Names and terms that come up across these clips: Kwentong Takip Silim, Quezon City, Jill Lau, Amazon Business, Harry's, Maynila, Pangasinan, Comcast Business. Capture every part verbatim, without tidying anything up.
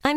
I'm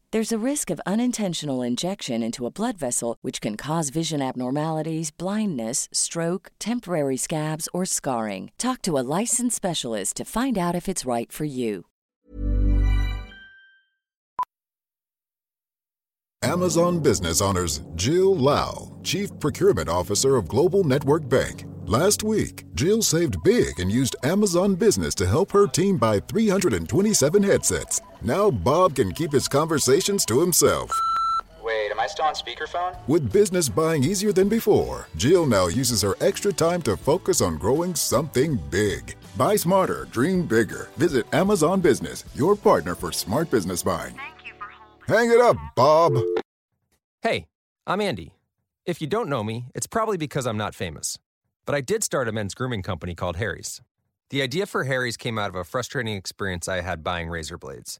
There's a risk of unintentional injection into a blood vessel, which can cause vision abnormalities, blindness, stroke, temporary scabs, or scarring. Talk to a licensed specialist to find out if it's right for you. Amazon Business honors Jill Lau, Chief Procurement Officer of Global Network Bank. Last week, Jill saved big and used Amazon Business to help her team buy three hundred twenty-seven headsets. Now Bob can keep his conversations to himself. Wait, am I still on speakerphone? With business buying easier than before, Jill now uses her extra time to focus on growing something big. Buy smarter, dream bigger. Visit Amazon Business, your partner for smart business buying. Hang it up, Bob. Hey, I'm Andy. If you don't know me, it's probably because I'm not famous. But I did start a men's grooming company called Harry's. The idea for Harry's came out of a frustrating experience I had buying razor blades.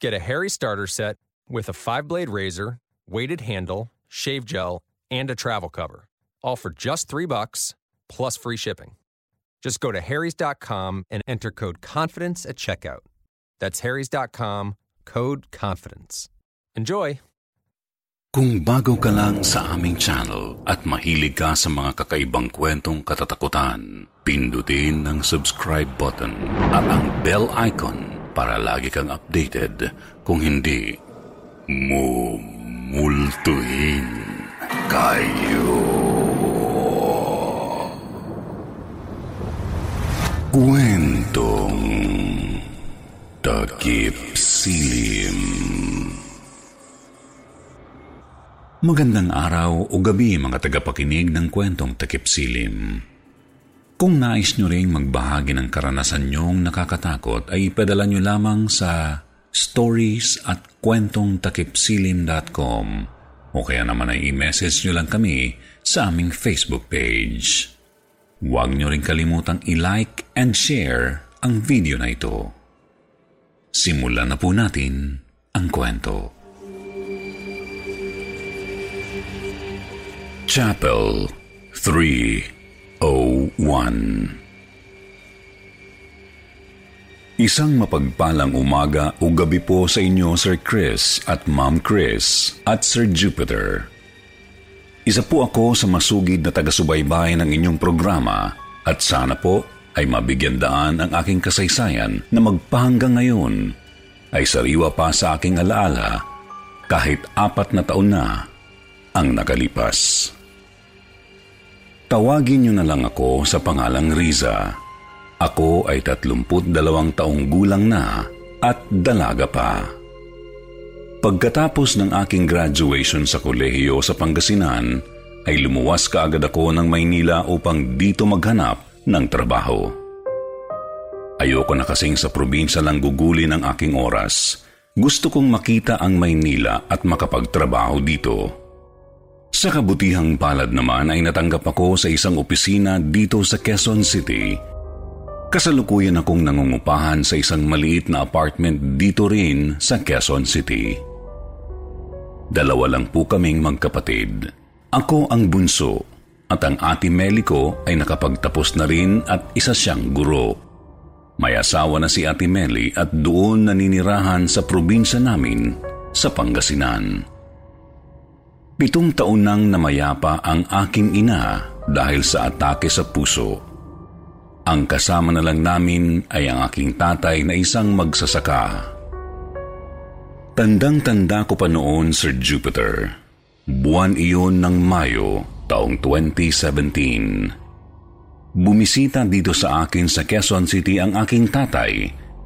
Get a Harry's starter set with a five-blade razor, weighted handle, shave gel, and a travel cover. All for just three bucks, plus free shipping. Just go to harrys dot com and enter code CONFIDENCE at checkout. That's harrys dot com, code CONFIDENCE. Enjoy! Kung bago ka lang sa aming channel at mahilig ka sa mga kakaibang kwentong katatakutan, pindutin ang subscribe button at ang bell icon para lagi kang updated. Kung hindi, mumultuhin kayo. Kwentong Takip Silim. Magandang araw o gabi mga tagapakinig ng Kwentong Takip Silim. Kung nais nyo ring magbahagi ng karanasan nyong nakakatakot ay ipadala nyo lamang sa stories at kwentong takip silim dot com o kaya naman ay i-message nyo lang kami sa aming Facebook page. Huwag nyo ring kalimutang i-like and share ang video na ito. Simulan na po natin ang kwento. Chapel three oh one. Isang mapagpalang umaga o gabi po sa inyo, Sir Chris at Ma'am Chris at Sir Jupiter. Isa po ako sa masugid na taga-subaybay ng inyong programa at sana po ay mabigyan daan ang aking kasaysayan na magpahanggang ngayon ay sariwa pa sa aking alaala kahit apat na taon na ang nakalipas. Tawagin niyo na lang ako sa pangalang Riza. Ako ay tatlumput dalawang taong gulang na at dalaga pa. Pagkatapos ng aking graduation sa kolehiyo sa Pangasinan, ay lumuwas kaagad ako ng Maynila upang dito maghanap ng trabaho. Ayoko na kasing sa probinsya lang gugulin ang aking oras. Gusto kong makita ang Maynila at makapagtrabaho dito. Sa kabutihang palad naman ay natanggap ako sa isang opisina dito sa Quezon City. Kasalukuyan akong nangungupahan sa isang maliit na apartment dito rin sa Quezon City. Dalawa lang po kaming magkapatid. Ako ang bunso at ang ate Meli ko ay nakapagtapos na rin at isa siyang guro. May asawa na si ate Meli at doon naninirahan sa probinsya namin sa Pangasinan. Pitong taon nang namayapa ang aking ina dahil sa atake sa puso. Ang kasama na lang namin ay ang aking tatay na isang magsasaka. Tandang-tanda ko pa noon, Sir Jupiter. Buwan iyon ng Mayo, taong twenty seventeen. Bumisita dito sa akin sa Quezon City ang aking tatay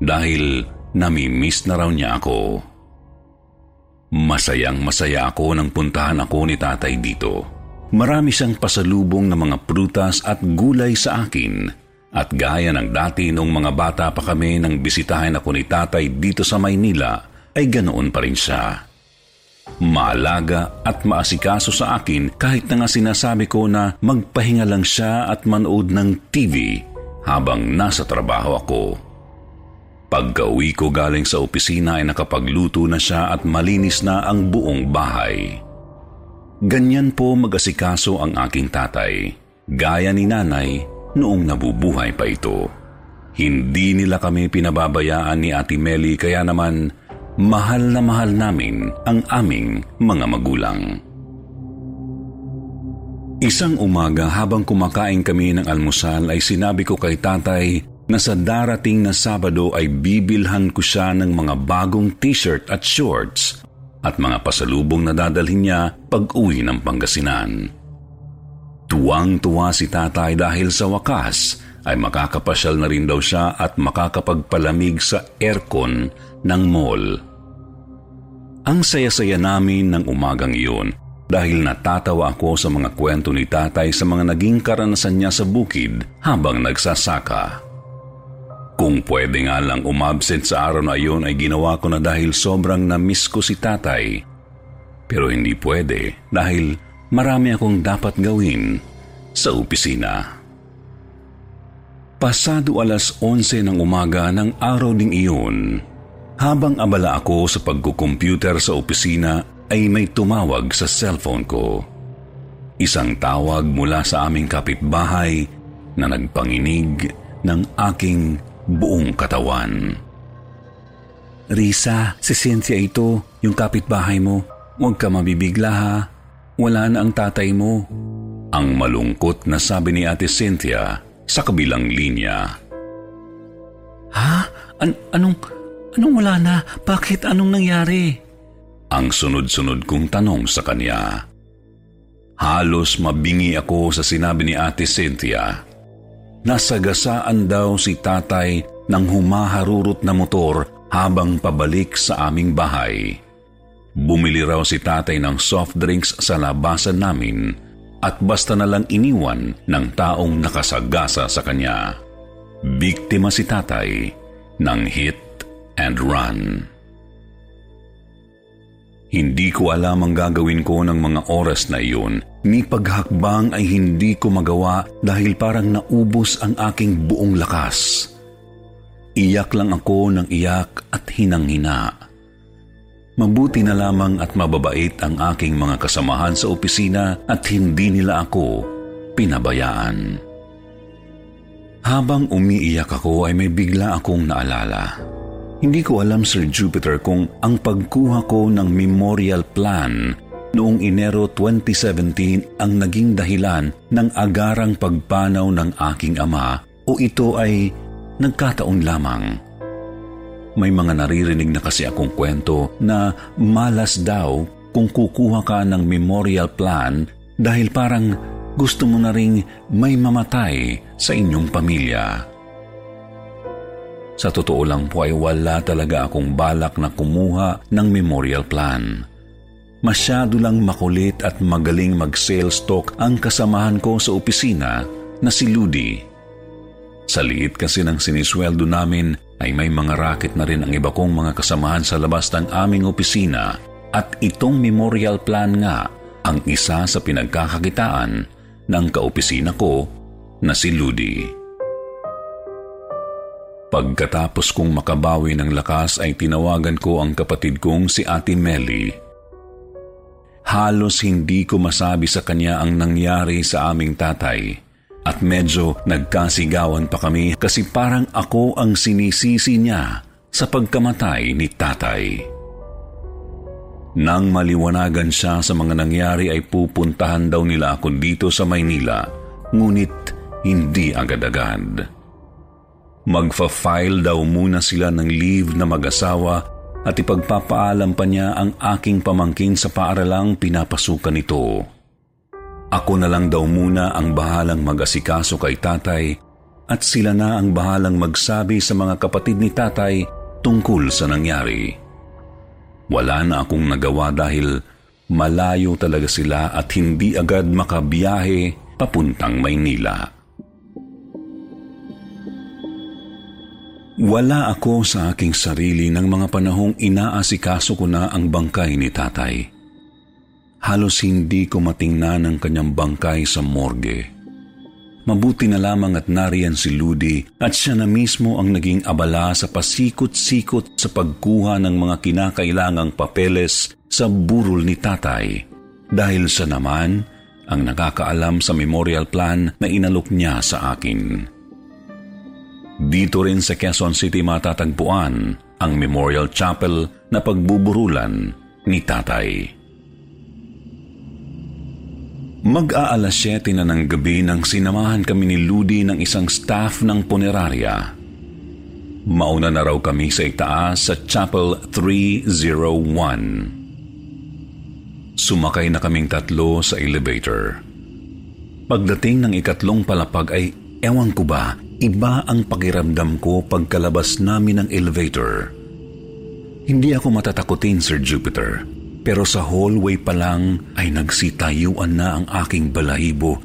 dahil nami-miss na raw niya ako. Masayang masaya ako nang puntahan ako ni tatay dito. Marami siyang pasalubong na mga prutas at gulay sa akin. At gaya ng dati nung mga bata pa kami nang bisitahin ako ni tatay dito sa Maynila, ay ganoon pa rin siya. Maalaga at maasikaso sa akin kahit na nga sinasabi ko na magpahinga lang siya at manood ng T V habang nasa trabaho ako. Pagka-uwi ko galing sa opisina ay nakapagluto na siya at malinis na ang buong bahay. Ganyan po mag-asikaso ang aking tatay, gaya ni nanay noong nabubuhay pa ito. Hindi nila kami pinababayaan ni Ate Meli kaya naman mahal na mahal namin ang aming mga magulang. Isang umaga habang kumakain kami ng almusal ay sinabi ko kay tatay na sa darating na Sabado ay bibilhan ko siya ng mga bagong t-shirt at shorts at mga pasalubong na dadalhin niya pag-uwi ng Pangasinan. Tuwang-tuwa si tatay dahil sa wakas ay makakapasyal na rin daw siya at makakapagpalamig sa aircon ng mall. Ang saya-saya namin ng umagang iyon dahil natatawa ako sa mga kwento ni tatay sa mga naging karanasan niya sa bukid habang nagsasaka. Kung pwede nga lang umabsent sa araw na iyon ay ginawa ko na dahil sobrang na-miss ko si tatay. Pero hindi pwede dahil marami akong dapat gawin sa opisina. Pasado alas onse ng umaga ng araw ding iyon, habang abala ako sa pagkukumpyuter sa opisina ay may tumawag sa cellphone ko. Isang tawag mula sa aming kapitbahay na nagpanginig ng aking buong katawan. Risa, si Cynthia ito, yung kapitbahay mo. Huwag ka mabibigla ha. Wala na ang tatay mo. Ang malungkot na sabi ni Ate Cynthia sa kabilang linya. Ha? An- anong, anong wala na? Bakit anong nangyari? Ang sunod-sunod kong tanong sa kanya. Halos mabingi ako sa sinabi ni Ate Cynthia. Nasagasaan daw si tatay ng humaharurot na motor habang pabalik sa aming bahay. Bumili raw si tatay ng soft drinks sa labasan namin at basta na lang iniwan ng taong nakasagasa sa kanya. Biktima si tatay ng hit and run. Hindi ko alam ang gagawin ko ng mga oras na iyon, ni paghakbang ay hindi ko magawa dahil parang naubos ang aking buong lakas. Iyak lang ako ng iyak at hinang-hina. Mabuti na lamang at mababait ang aking mga kasamahan sa opisina at hindi nila ako pinabayaan. Habang umiiyak ako ay may bigla akong naalala. Hindi ko alam, Sir Jupiter, kung ang pagkuha ko ng memorial plan noong Enero twenty seventeen ang naging dahilan ng agarang pagpanaw ng aking ama o ito ay nagkataon lamang. May mga naririnig na kasi akong kwento na malas daw kung kukuha ka ng memorial plan dahil parang gusto mo na ring may mamatay sa inyong pamilya. Sa totoo lang po ay wala talaga akong balak na kumuha ng memorial plan. Masyado lang makulit at magaling mag-sales talk ang kasamahan ko sa opisina na si Ludi. Sa liit kasi ng sinisweldo namin ay may mga racket na rin ang iba kong mga kasamahan sa labas ng aming opisina at itong memorial plan nga ang isa sa pinagkakakitaan ng kaopisina ko na si Ludi. Pagkatapos kong makabawi ng lakas ay tinawagan ko ang kapatid kong si Ate Melly. Halos hindi ko masabi sa kanya ang nangyari sa aming tatay at medyo nagkasigawan pa kami kasi parang ako ang sinisisi niya sa pagkamatay ni tatay. Nang maliwanagan siya sa mga nangyari ay pupuntahan daw nila ako dito sa Maynila ngunit hindi agad-agad. Magfa-file daw muna sila ng leave na mag-asawa at ipagpapaalam pa niya ang aking pamangkin sa paaralang pinapasukan nito. Ako na lang daw muna ang bahalang mag-asikaso kay tatay at sila na ang bahalang magsabi sa mga kapatid ni tatay tungkol sa nangyari. Wala na akong nagawa dahil malayo talaga sila at hindi agad makabiyahe papuntang Maynila. Wala ako sa aking sarili ng mga panahong inaasikaso ko na ang bangkay ni tatay. Halos hindi ko matingnan ang kanyang bangkay sa morgue. Mabuti na lamang at nariyan si Ludi at siya na mismo ang naging abala sa pasikot-sikot sa pagkuha ng mga kinakailangang papeles sa burol ni tatay dahil siya naman ang nakakaalam sa memorial plan na inalok niya sa akin. Dito rin sa Quezon City matatagpuan ang Memorial Chapel na pagbuburulan ni tatay. Mag-aalas siyete na ng gabi nang sinamahan kami ni Ludi ng isang staff ng punerarya. Mauna na raw kami sa itaas sa Chapel three oh one. Sumakay na kaming tatlo sa elevator. Pagdating ng ikatlong palapag ay ewan ko ba, iba ang pakiramdam ko pagkalabas namin ng elevator. Hindi ako matatakutin, Sir Jupiter, pero sa hallway pa lang ay nagsitayuan na ang aking balahibo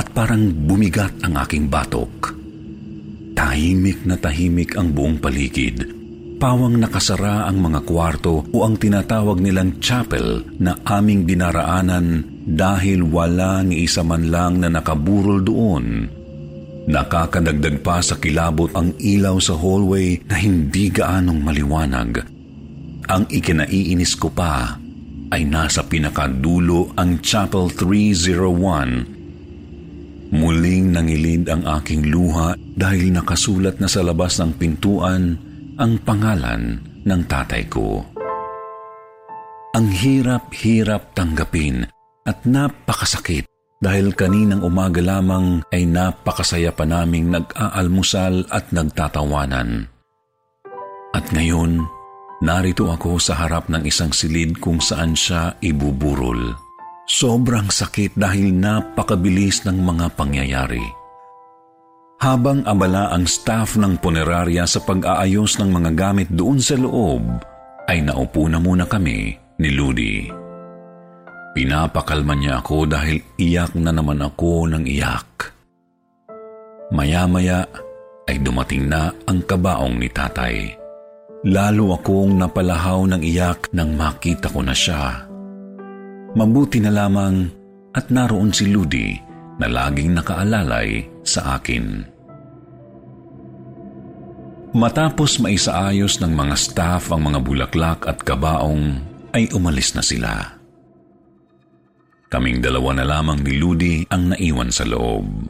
at parang bumigat ang aking batok. Tahimik na tahimik ang buong paligid. Pawang nakasara ang mga kwarto o ang tinatawag nilang chapel na aming dinaraanan dahil wala ni isa man lang na nakaburol doon. Nakakadagdag pa sa kilabot ang ilaw sa hallway na hindi gaanong maliwanag. Ang ikinaiinis ko pa ay nasa pinakadulo ang Chapel three oh one. Muling nangilid ang aking luha dahil nakasulat na sa labas ng pintuan ang pangalan ng tatay ko. Ang hirap-hirap tanggapin at napakasakit. Dahil kaninang umaga lamang ay napakasaya pa naming nag-aalmusal at nagtatawanan. At ngayon, narito ako sa harap ng isang silid kung saan siya ibuburol. Sobrang sakit dahil napakabilis ng mga pangyayari. Habang abala ang staff ng punerarya sa pag-aayos ng mga gamit doon sa loob, ay naupo na muna kami ni Ludi. Pinapakalma niya ako dahil iyak na naman ako ng iyak. Maya-maya ay dumating na ang kabaong ni tatay. Lalo akong napalahaw ng iyak nang makita ko na siya. Mabuti na lamang at naroon si Ludi na laging nakaalalay sa akin. Matapos maisaayos ng mga staff ang mga bulaklak at kabaong ay umalis na sila. Kaming dalawa na lamang ni Ludi ang naiwan sa loob.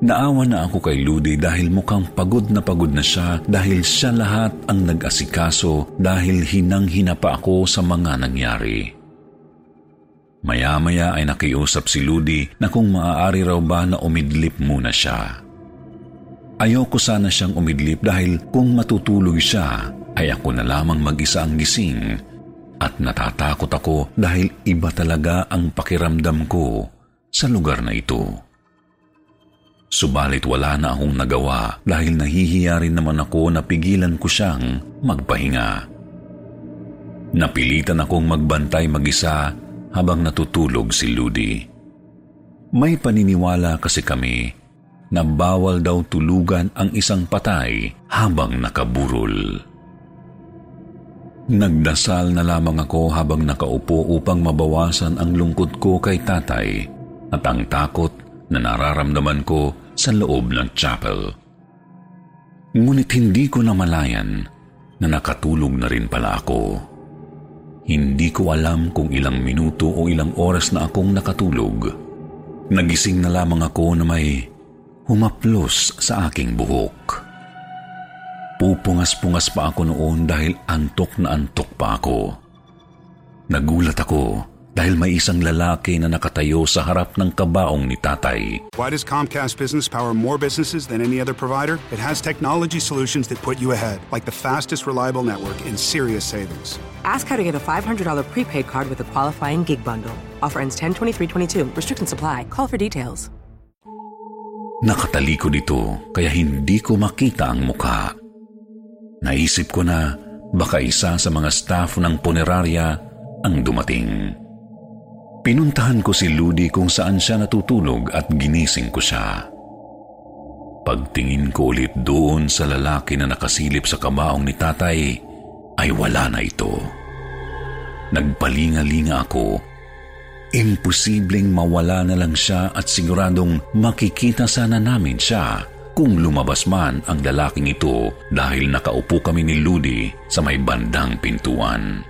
Naawa na ako kay Ludi dahil mukhang pagod na pagod na siya dahil siya lahat ang nag-asikaso dahil hinang-hina pa ako sa mga nangyari. Maya-maya ay nakiusap si Ludi na kung maaari raw ba na umidlip muna siya. Ayoko sana siyang umidlip dahil kung matutulog siya ay ako na lamang mag-isa ang gising at natatakot ako dahil iba talaga ang pakiramdam ko sa lugar na ito. Subalit wala na akong nagawa dahil nahihiya rin naman ako na pigilan ko siyang magpahinga. Napilitan akong magbantay mag-isa habang natutulog si Ludi. May paniniwala kasi kami na bawal daw tulugan ang isang patay habang nakaburol. Nagdasal na lamang ako habang nakaupo upang mabawasan ang lungkot ko kay tatay at ang takot na nararamdaman ko sa loob ng chapel. Ngunit hindi ko namalayan na nakatulog na rin pala ako. Hindi ko alam kung ilang minuto o ilang oras na akong nakatulog. Nagising na lamang ako na may humaplos sa aking buhok. Pupungas-pungas pa ako noon dahil antok na antok pa ako. Nagulat ako dahil may isang lalaki na nakatayo sa harap ng kabaong ni tatay. Why does Comcast Business power more businesses than any other provider? It has technology solutions that put you ahead, like the fastest reliable network and serious savings. Ask how to get a five hundred dollars prepaid card with a qualifying gig bundle. Offer ends ten twenty-three twenty-two. Restrictions apply. Call for details. Nakataliko dito kaya hindi ko makita ang mukha. Naisip ko na baka isa sa mga staff ng punerarya ang dumating. Pinuntahan ko si Ludi kung saan siya natutulog at ginising ko siya. Pagtingin ko ulit doon sa lalaki na nakasilip sa kabaong ni tatay, ay wala na ito. Nagpalingalinga ako. Imposibleng mawala na lang siya at siguradong makikita sana namin siya kung lumabas man ang lalaking ito dahil nakaupo kami ni Ludi sa may bandang pintuan.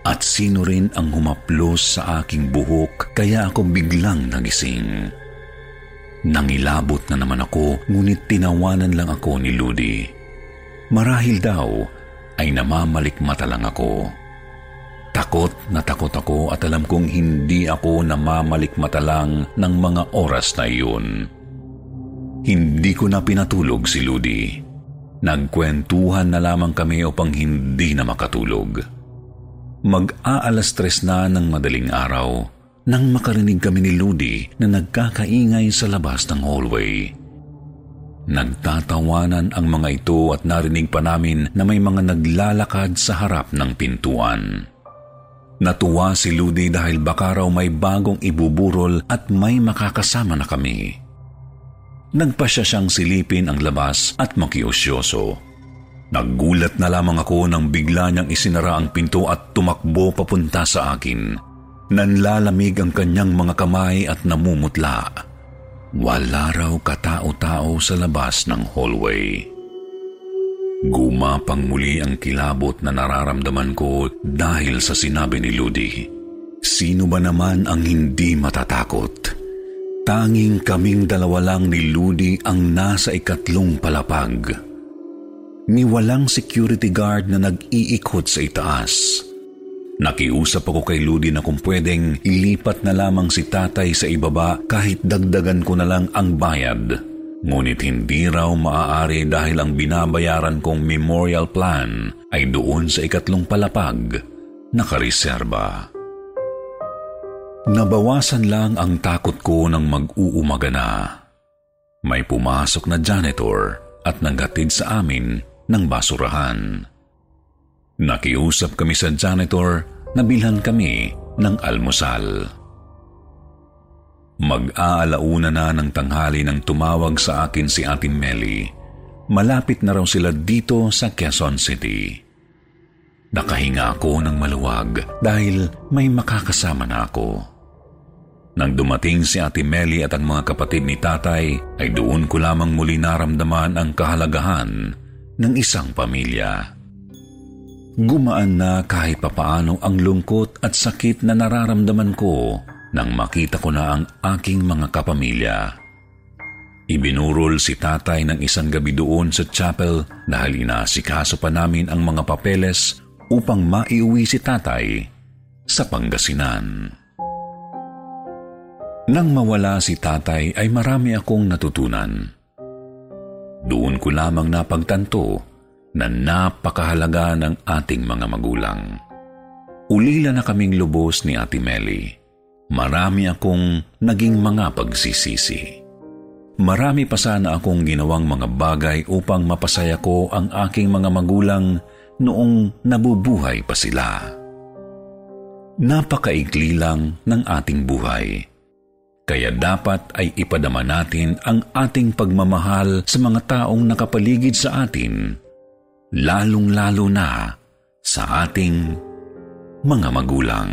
At sino rin ang humaplos sa aking buhok kaya ako biglang nagising. Nangilabot na naman ako ngunit tinawanan lang ako ni Ludi. Marahil daw ay namamalikmata lang ako. Takot na takot ako at alam kong hindi ako namamalikmata lang ng mga oras na iyon. Hindi ko na pinatulog si Ludi. Nagkwentuhan na lamang kami upang hindi na makatulog. Mag-aalas tres na ng madaling araw nang makarinig kami ni Ludi na nagkakaingay sa labas ng hallway. Nagtatawanan ang mga ito at narinig pa namin na may mga naglalakad sa harap ng pintuan. Natuwa si Ludi dahil baka raw may bagong ibuburol at may makakasama na kami. Nagpasya siyang silipin ang labas at makiusyoso. Naggulat na lamang ako nang bigla niyang isinara ang pinto at tumakbo papunta sa akin. Nanlalamig ang kanyang mga kamay at namumutla. Wala raw katao-tao sa labas ng hallway. Gumapang muli ang kilabot na nararamdaman ko dahil sa sinabi ni Ludi. Sino ba naman ang hindi matatakot? Tanging kaming dalawa lang ni Ludi ang nasa ikatlong palapag. Ni walang security guard na nag-iikot sa itaas. Nakiusap ako kay Ludi na kung pwedeng ilipat na lamang si tatay sa ibaba kahit dagdagan ko na lang ang bayad. Ngunit hindi raw maaari dahil ang binabayaran kong memorial plan ay doon sa ikatlong palapag, nakareserba. Nabawasan lang ang takot ko nang mag-uumaga na. May pumasok na janitor at naghatid sa amin ng basurahan. Nakiusap kami sa janitor na bilhan kami ng almusal. Mag-aalauna na ng tanghali nang tumawag sa akin si Atin Meli. Malapit na raw sila dito sa Quezon City. Nakahinga ako ng maluwag dahil may makakasama na ako. Nang dumating si Ate Meli at ang mga kapatid ni tatay, ay doon ko lamang muli naramdaman ang kahalagahan ng isang pamilya. Gumaan na kahit papaano ang lungkot at sakit na nararamdaman ko nang makita ko na ang aking mga kapamilya. Ibinurol si tatay ng isang gabi doon sa chapel dahil inaasikaso pa namin ang mga papeles upang maiuwi si tatay sa Pangasinan. Nang mawala si tatay ay marami akong natutunan. Doon ko lamang napagtanto na napakahalaga ng ating mga magulang. Ulila na kaming lubos ni Ate Meli. Marami akong naging mga pagsisisi. Marami pa sana akong ginawang mga bagay upang mapasaya ko ang aking mga magulang noong nabubuhay pa sila. Napakaikli lang ng ating buhay. Kaya dapat ay ipadama natin ang ating pagmamahal sa mga taong nakapaligid sa atin, lalong-lalo na sa ating mga magulang.